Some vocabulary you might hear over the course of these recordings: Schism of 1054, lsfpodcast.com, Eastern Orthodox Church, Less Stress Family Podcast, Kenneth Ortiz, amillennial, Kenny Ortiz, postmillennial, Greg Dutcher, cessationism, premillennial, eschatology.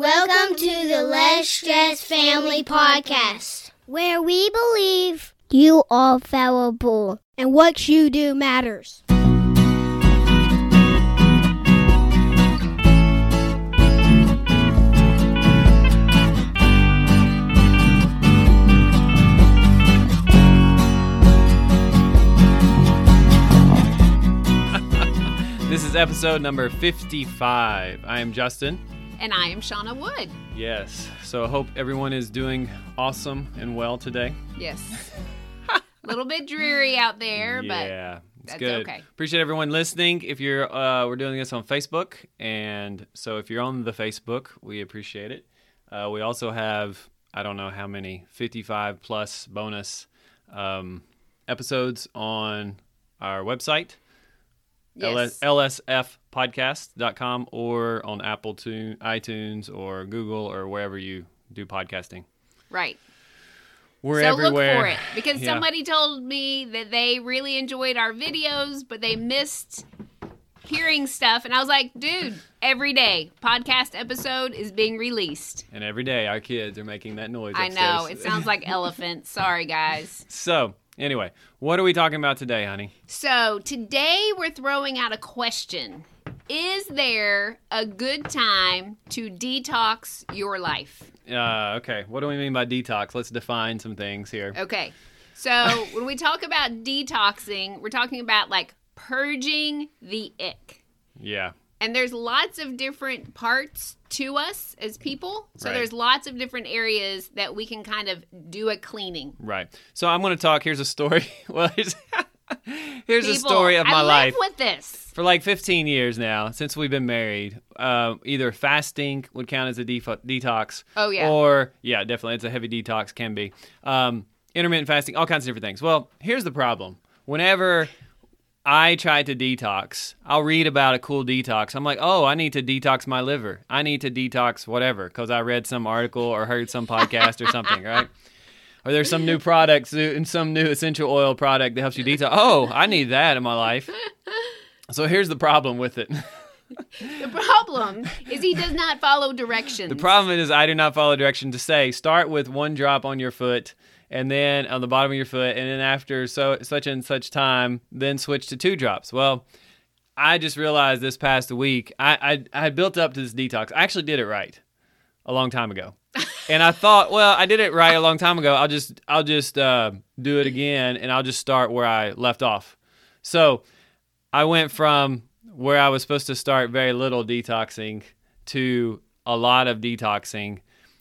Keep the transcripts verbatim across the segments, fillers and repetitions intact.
Welcome to the Less Stress Family Podcast, where we believe you are valuable and what you do matters. This is episode number fifty-five. I am Justin. And I am Shauna Wood. Yes. So I hope everyone is doing awesome and well today. Yes. A little bit dreary out there, yeah, but yeah, that's good. Okay. Appreciate everyone listening. If you're, uh, we're doing this on Facebook, and so if you're on the Facebook, we appreciate it. Uh, we also have, I don't know how many, fifty-five plus bonus um, episodes on our website. Yes. L S F podcast dot com or on Apple to iTunes or Google or wherever you do podcasting. Right. We're so everywhere. Look for it, because yeah. Somebody told me that they really enjoyed our videos, but they missed hearing stuff. And I was like, dude, every day podcast episode is being released. And every day our kids are making that noise upstairs. I know. It sounds like elephants. Sorry, guys. So... anyway, what are we talking about today, honey? So today we're throwing out a question. Is there a good time to detox your life? Uh, okay, what do we mean by detox? Let's define some things here. Okay, so when we talk about detoxing, we're talking about like purging the ick. Yeah. And there's lots of different parts to us as people. So right. There's lots of different areas that we can kind of do a cleaning. Right. So I'm going to talk. Here's a story. Well, here's, here's people, a story of my I life. I live with this. For like fifteen years now, since we've been married, uh, either fasting would count as a def- detox. Oh, yeah. Or, yeah, definitely. It's a heavy detox, can be. Um, intermittent fasting, all kinds of different things. Well, here's the problem. Whenever... I try to detox. I'll read about a cool detox. I'm like, oh, I need to detox my liver. I need to detox whatever, because I read some article or heard some podcast or something, right? Or there's some new product and some new essential oil product that helps you detox. Oh, I need that in my life. So here's the problem with it. The problem is he does not follow directions. The problem is I do not follow directions to say, start with one drop on your foot, and then on the bottom of your foot, and then after so such and such time, then switch to two drops. Well, I just realized this past week, I I, I built up to this detox. I actually did it right a long time ago. And I thought, well, I did it right a long time ago. I'll just, I'll just uh, do it again, and I'll just start where I left off. So I went from where I was supposed to start very little detoxing to a lot of detoxing.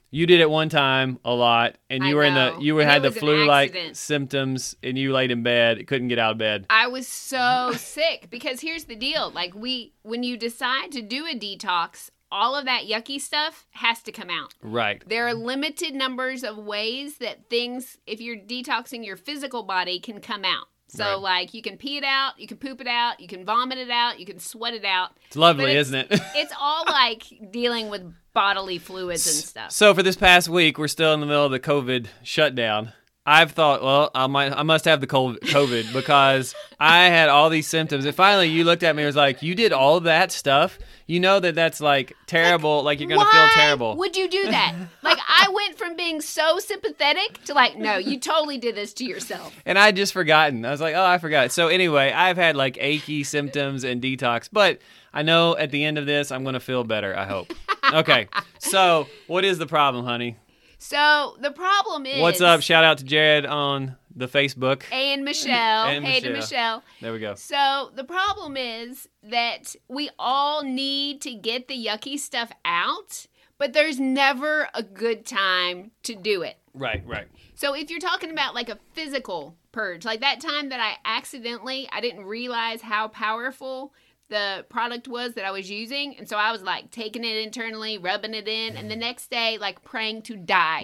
You did it one time a lot, and you I were in the you were, had the flu-like symptoms, and you laid in bed, couldn't get out of bed. I was so sick, because here's the deal: like we, when you decide to do a detox, all of that yucky stuff has to come out. Right. There are limited numbers of ways that things, if you're detoxing your physical body, can come out. So, right. like, you can pee it out, you can poop it out, you can vomit it out, you can sweat it out. It's lovely, it's, isn't it? It's all, like, dealing with bodily fluids and stuff. So, for this past week, we're still in the middle of the COVID shutdown. I've thought, well, I might, I must have the COVID because I had all these symptoms. And finally, you looked at me and was like, you did all that stuff? You know that that's, like, terrible. Like, like you're going to feel terrible. Why would you do that? Like, I went from being so sympathetic to, like, no, you totally did this to yourself. And I had just forgotten. I was like, oh, I forgot. So, anyway, I've had, like, achy symptoms and detox. But I know at the end of this, I'm going to feel better, I hope. Okay. So, what is the problem, honey? So, the problem is... what's up? Shout out to Jared on the Facebook. And Michelle. And hey Michelle. to Michelle. There we go. So, the problem is that we all need to get the yucky stuff out, but there's never a good time to do it. Right, right. So, if you're talking about like a physical purge, like that time that I accidentally, I didn't realize how powerful... the product was that I was using, and so I was like taking it internally, rubbing it in, and the next day like praying to die.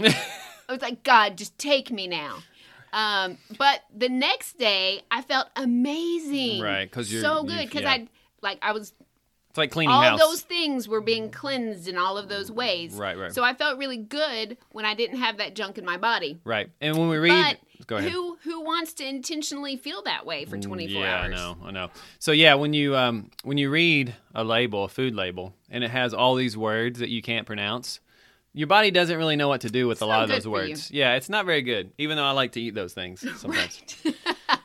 I was like, God, just take me now. Um, but the next day I felt amazing, right? Because you're so good because yeah. I like I was It's like cleaning house. All those things were being cleansed in all of those ways. Right, right. So I felt really good when I didn't have that junk in my body. Right. And when we read... But go ahead. Who, who wants to intentionally feel that way for twenty-four yeah, hours? Yeah, I know, I know. So yeah, when you um, when you read a label, a food label, and it has all these words that you can't pronounce, your body doesn't really know what to do with it's a lot of those words. You. Yeah, it's not very good, even though I like to eat those things sometimes. Right.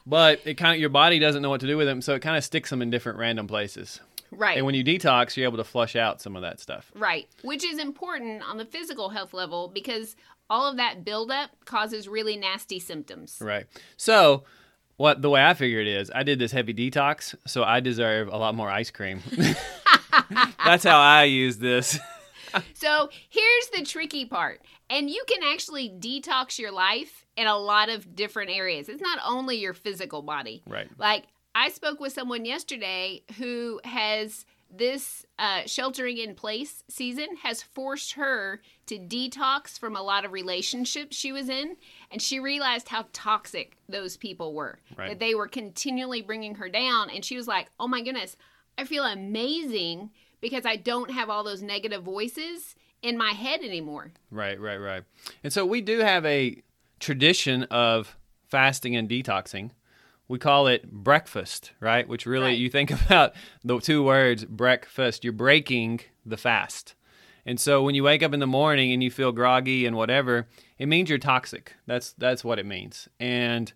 But it kind of, your body doesn't know what to do with them, so it kind of sticks them in different random places. Right. And when you detox, you're able to flush out some of that stuff. Right. Which is important on the physical health level because all of that buildup causes really nasty symptoms. Right. So, what the way I figured it is, I did this heavy detox, so I deserve a lot more ice cream. That's how I use this. So, here's the tricky part. And you can actually detox your life in a lot of different areas. It's not only your physical body. Right. Like, I spoke with someone yesterday who has this uh, sheltering in place season has forced her to detox from a lot of relationships she was in. And she realized how toxic those people were, right. That they were continually bringing her down. And she was like, oh my goodness, I feel amazing because I don't have all those negative voices in my head anymore. Right, right, right. And so we do have a tradition of fasting and detoxing. We call it breakfast, right? Which really, right. You think about the two words, breakfast, you're breaking the fast. And so when you wake up in the morning and you feel groggy and whatever, it means you're toxic. That's that's what it means. And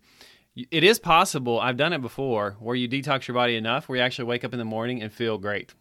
it is possible, I've done it before, where you detox your body enough where you actually wake up in the morning and feel great.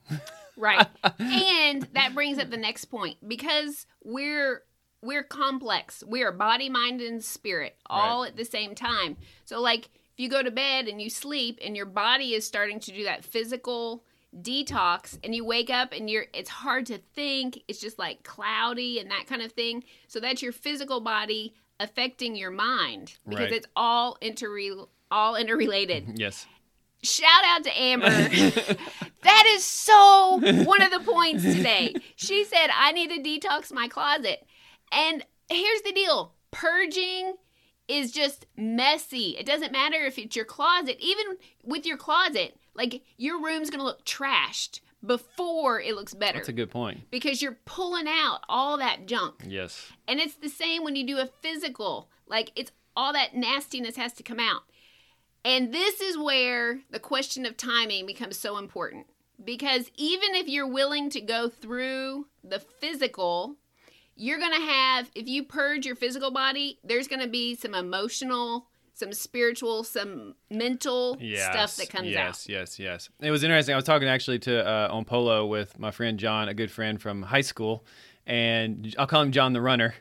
Right. And that brings up the next point. Because we're... We're complex. We are body, mind, and spirit all right. at the same time. So, like, if you go to bed and you sleep and your body is starting to do that physical detox and you wake up and you're it's hard to think. It's just, like, cloudy and that kind of thing. So that's your physical body affecting your mind because right. it's all interre- all interrelated. Yes. Shout out to Amber. That is so one of the points today. She said, I need to detox my closet. And here's the deal. Purging is just messy. It doesn't matter if it's your closet. Even with your closet, like your room's going to look trashed before it looks better. That's a good point. Because you're pulling out all that junk. Yes. And it's the same when you do a physical. Like it's all that nastiness has to come out. And this is where the question of timing becomes so important. Because even if you're willing to go through the physical... You're going to have, if you purge your physical body, there's going to be some emotional, some spiritual, some mental yes, stuff that comes yes, out. Yes, yes, yes. It was interesting. I was talking actually to uh, on Polo with my friend John, a good friend from high school, and I'll call him John the Runner.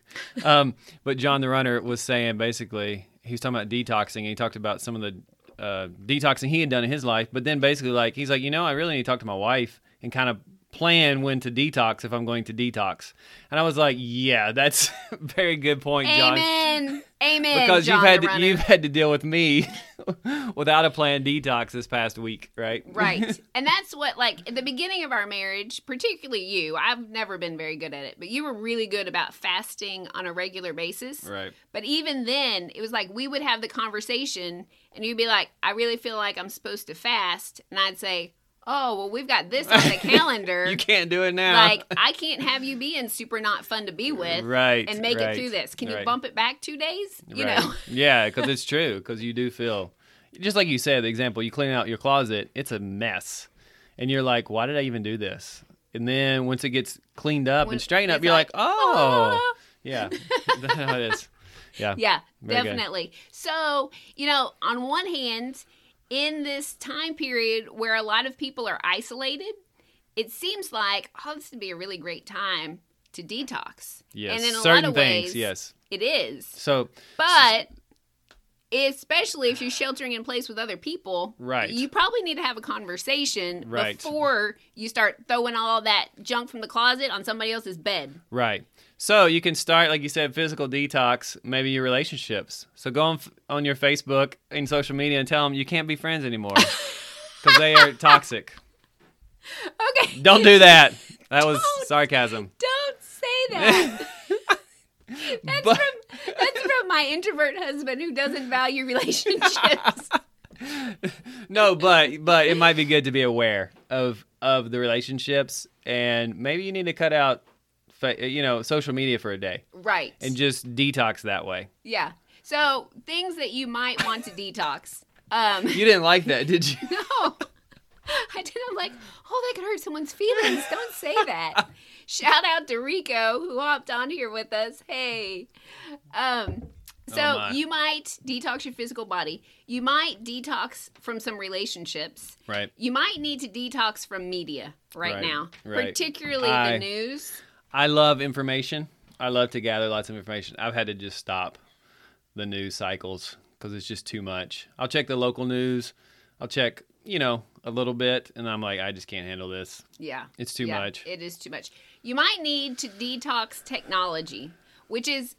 Um, but John the Runner was saying basically, he was talking about detoxing, and he talked about some of the uh, detoxing he had done in his life. But then basically, like he's like, you know, I really need to talk to my wife and kind of, plan when to detox if I'm going to detox. And I was like, yeah, that's a very good point, John. Amen. Amen. Because John you've had to, you've had to deal with me without a planned detox this past week, right? Right. And that's what, like, at the beginning of our marriage, particularly you, I've never been very good at it, but you were really good about fasting on a regular basis. Right. But even then, it was like we would have the conversation and you'd be like, I really feel like I'm supposed to fast. And I'd say, oh, well, we've got this on the calendar. You can't do it now. Like, I can't have you being super not fun to be with right, and make right, it through this. Can right. you bump it back two days? You right. know? Yeah, because it's true, because you do feel, just like you said, the example, you clean out your closet, it's a mess. And you're like, why did I even do this? And then once it gets cleaned up when, and straightened up, you're like, like oh. oh. Yeah, that's how it is. Yeah, yeah definitely. Good. So, you know, on one hand... In this time period where a lot of people are isolated, it seems like, oh, this would be a really great time to detox. Yes, and in a certain lot of things, ways, yes. It is. So, but especially if you're sheltering in place with other people, right. you probably need to have a conversation right. before you start throwing all that junk from the closet on somebody else's bed. Right. So you can start, like you said, physical detox, maybe your relationships. So go on, f- on your Facebook and social media and tell them you can't be friends anymore because they are toxic. Okay. Don't do that. That don't, was sarcasm. Don't say that. that's, but, from, that's from my introvert husband who doesn't value relationships. No, but but it might be good to be aware of of the relationships, and maybe you need to cut out, you know, social media for a day. Right. And just detox that way. Yeah. So things that you might want to detox. Um, you didn't like that, did you? No. I didn't. I'm like, oh, that could hurt someone's feelings. Don't say that. Shout out to Rico, who hopped on here with us. Hey. Um, so oh you might detox your physical body. You might detox from some relationships. Right. You might need to detox from media right, right. now, right. particularly I, the news. I love information. I love to gather lots of information. I've had to just stop the news cycles because it's just too much. I'll check the local news. I'll check, you know, a little bit, and I'm like, I just can't handle this. Yeah. It's too yeah, much. It is too much. You might need to detox technology, which is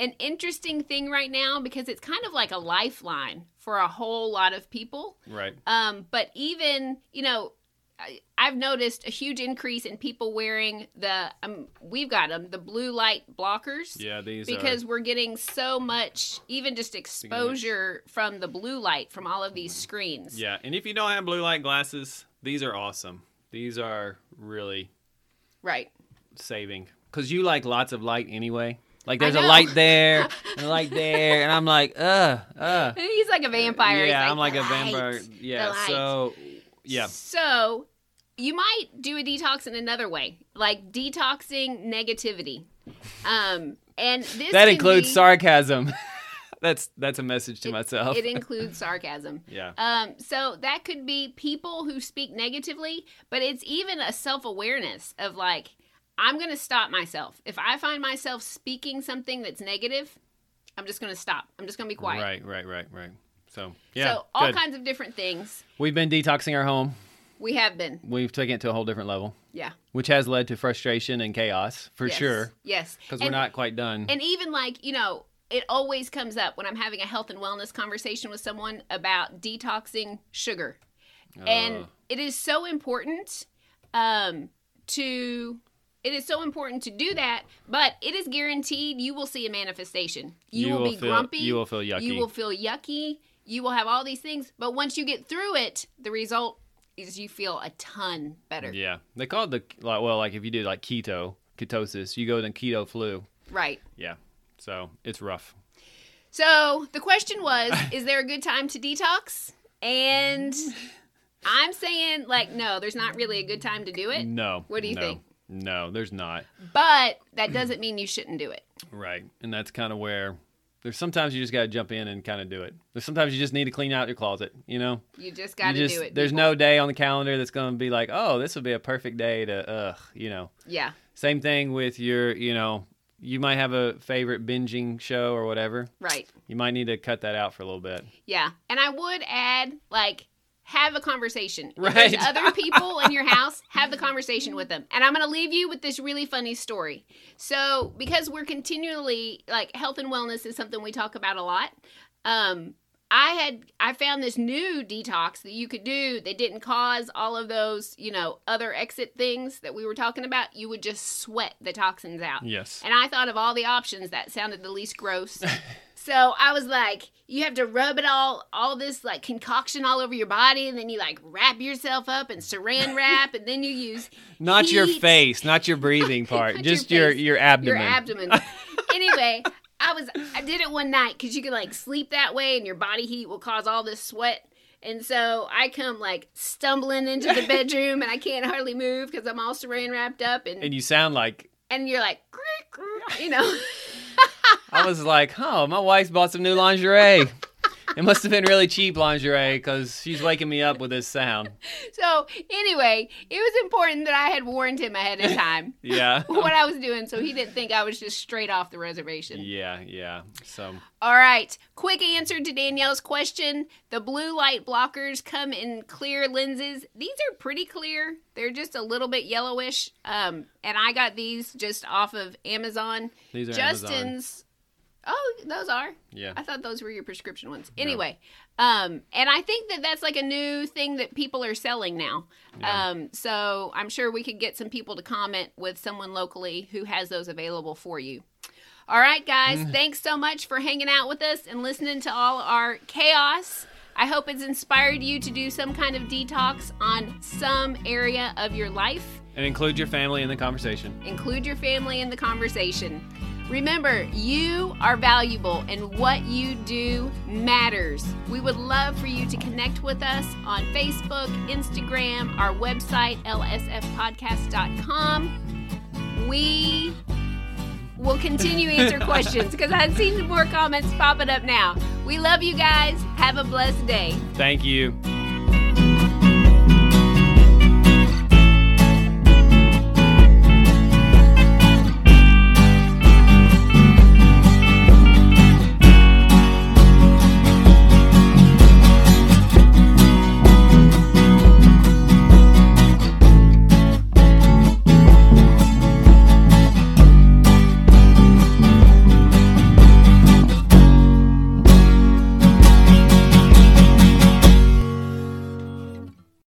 an interesting thing right now because it's kind of like a lifeline for a whole lot of people. Right. Um, but even, you know, I, I've noticed a huge increase in people wearing the, um, we've got them, the blue light blockers. Yeah, these because are. Because we're getting so much, even just exposure from the blue light from all of these screens. Yeah, and if you don't have blue light glasses, these are awesome. These are really right saving. Because you like lots of light anyway. Like, there's a light there, and a light there, and I'm like, ugh, ugh. He's like a vampire. Yeah, like, I'm like a vampire. Yeah, so... Yeah. So you might do a detox in another way, like detoxing negativity. Um, and this that includes be, sarcasm. that's that's a message to it, myself. It includes sarcasm. Yeah. Um, so that could be people who speak negatively, but it's even a self-awareness of like, I'm going to stop myself. If I find myself speaking something that's negative, I'm just going to stop. I'm just going to be quiet. Right, right, right, right. So, yeah, so all good. Kinds of different things. We've been detoxing our home. We have been. We've taken it to a whole different level. Yeah. Which has led to frustration and chaos, for yes. sure. Yes. Because we're not quite done. And even like, you know, it always comes up when I'm having a health and wellness conversation with someone about detoxing sugar. Uh. And it is so important um, to... It is so important to do that, but it is guaranteed you will see a manifestation. You, you will, will be feel, grumpy. You will feel yucky. You will feel yucky. You will have all these things, but once you get through it, the result is you feel a ton better. Yeah. They call it the, like, well, like if you do like keto, ketosis, you go to keto flu. Right. Yeah. So it's rough. So the question was, is there a good time to detox? And I'm saying like, no, there's not really a good time to do it. No. What do you no. think? No, there's not. But that doesn't mean you shouldn't do it. Right. And that's kind of where... There's sometimes you just got to jump in and kind of do it. There's sometimes you just need to clean out your closet, you know? You just got to do it. There's people. No day on the calendar that's going to be like, oh, this would be a perfect day to, ugh, you know. Yeah. Same thing with your, you know, you might have a favorite binging show or whatever. Right. You might need to cut that out for a little bit. Yeah. And I would add, like, have a conversation. Right. If there's other people in your house, have the conversation with them. And I'm going to leave you with this really funny story. So, because we're continually, like, health and wellness is something we talk about a lot. Um, I had, I found this new detox that you could do that didn't cause all of those, you know, other exit things that we were talking about. You would just sweat the toxins out. Yes. And I thought of all the options that sounded the least gross. So I was like, you have to rub it all, all this like concoction all over your body, and then you like wrap yourself up in saran wrap, and then you use not heat. Your face, not your breathing part, just your, face, your your abdomen. Your abdomen. Anyway, I was I did it one night because you can like sleep that way, and your body heat will cause all this sweat. And so I come like stumbling into the bedroom, and I can't hardly move because I'm all saran wrapped up, and and you sound like and you're like, you know. I was like, oh, my wife's bought some new lingerie. It must have been really cheap lingerie because she's waking me up with this sound. So anyway, it was important that I had warned him ahead of time. Yeah. What I was doing, so he didn't think I was just straight off the reservation. Yeah, yeah. So. All right. Quick answer to Danielle's question. The blue light blockers come in clear lenses. These are pretty clear. They're just a little bit yellowish. Um, and I got these just off of Amazon. These are Justin's. Amazon. Oh, those are? Yeah. I thought those were your prescription ones. Anyway, no. um, and I think that that's like a new thing that people are selling now. Yeah. Um, so I'm sure we could get some people to comment with someone locally who has those available for you. All right, guys. Thanks so much for hanging out with us and listening to all our chaos. I hope it's inspired you to do some kind of detox on some area of your life. And include your family in the conversation. Include your family in the conversation. Remember, you are valuable and what you do matters. We would love for you to connect with us on Facebook, Instagram, our website, L S F podcast dot com. We will continue to answer questions because I've seen more comments popping up now. We love you guys. Have a blessed day. Thank you.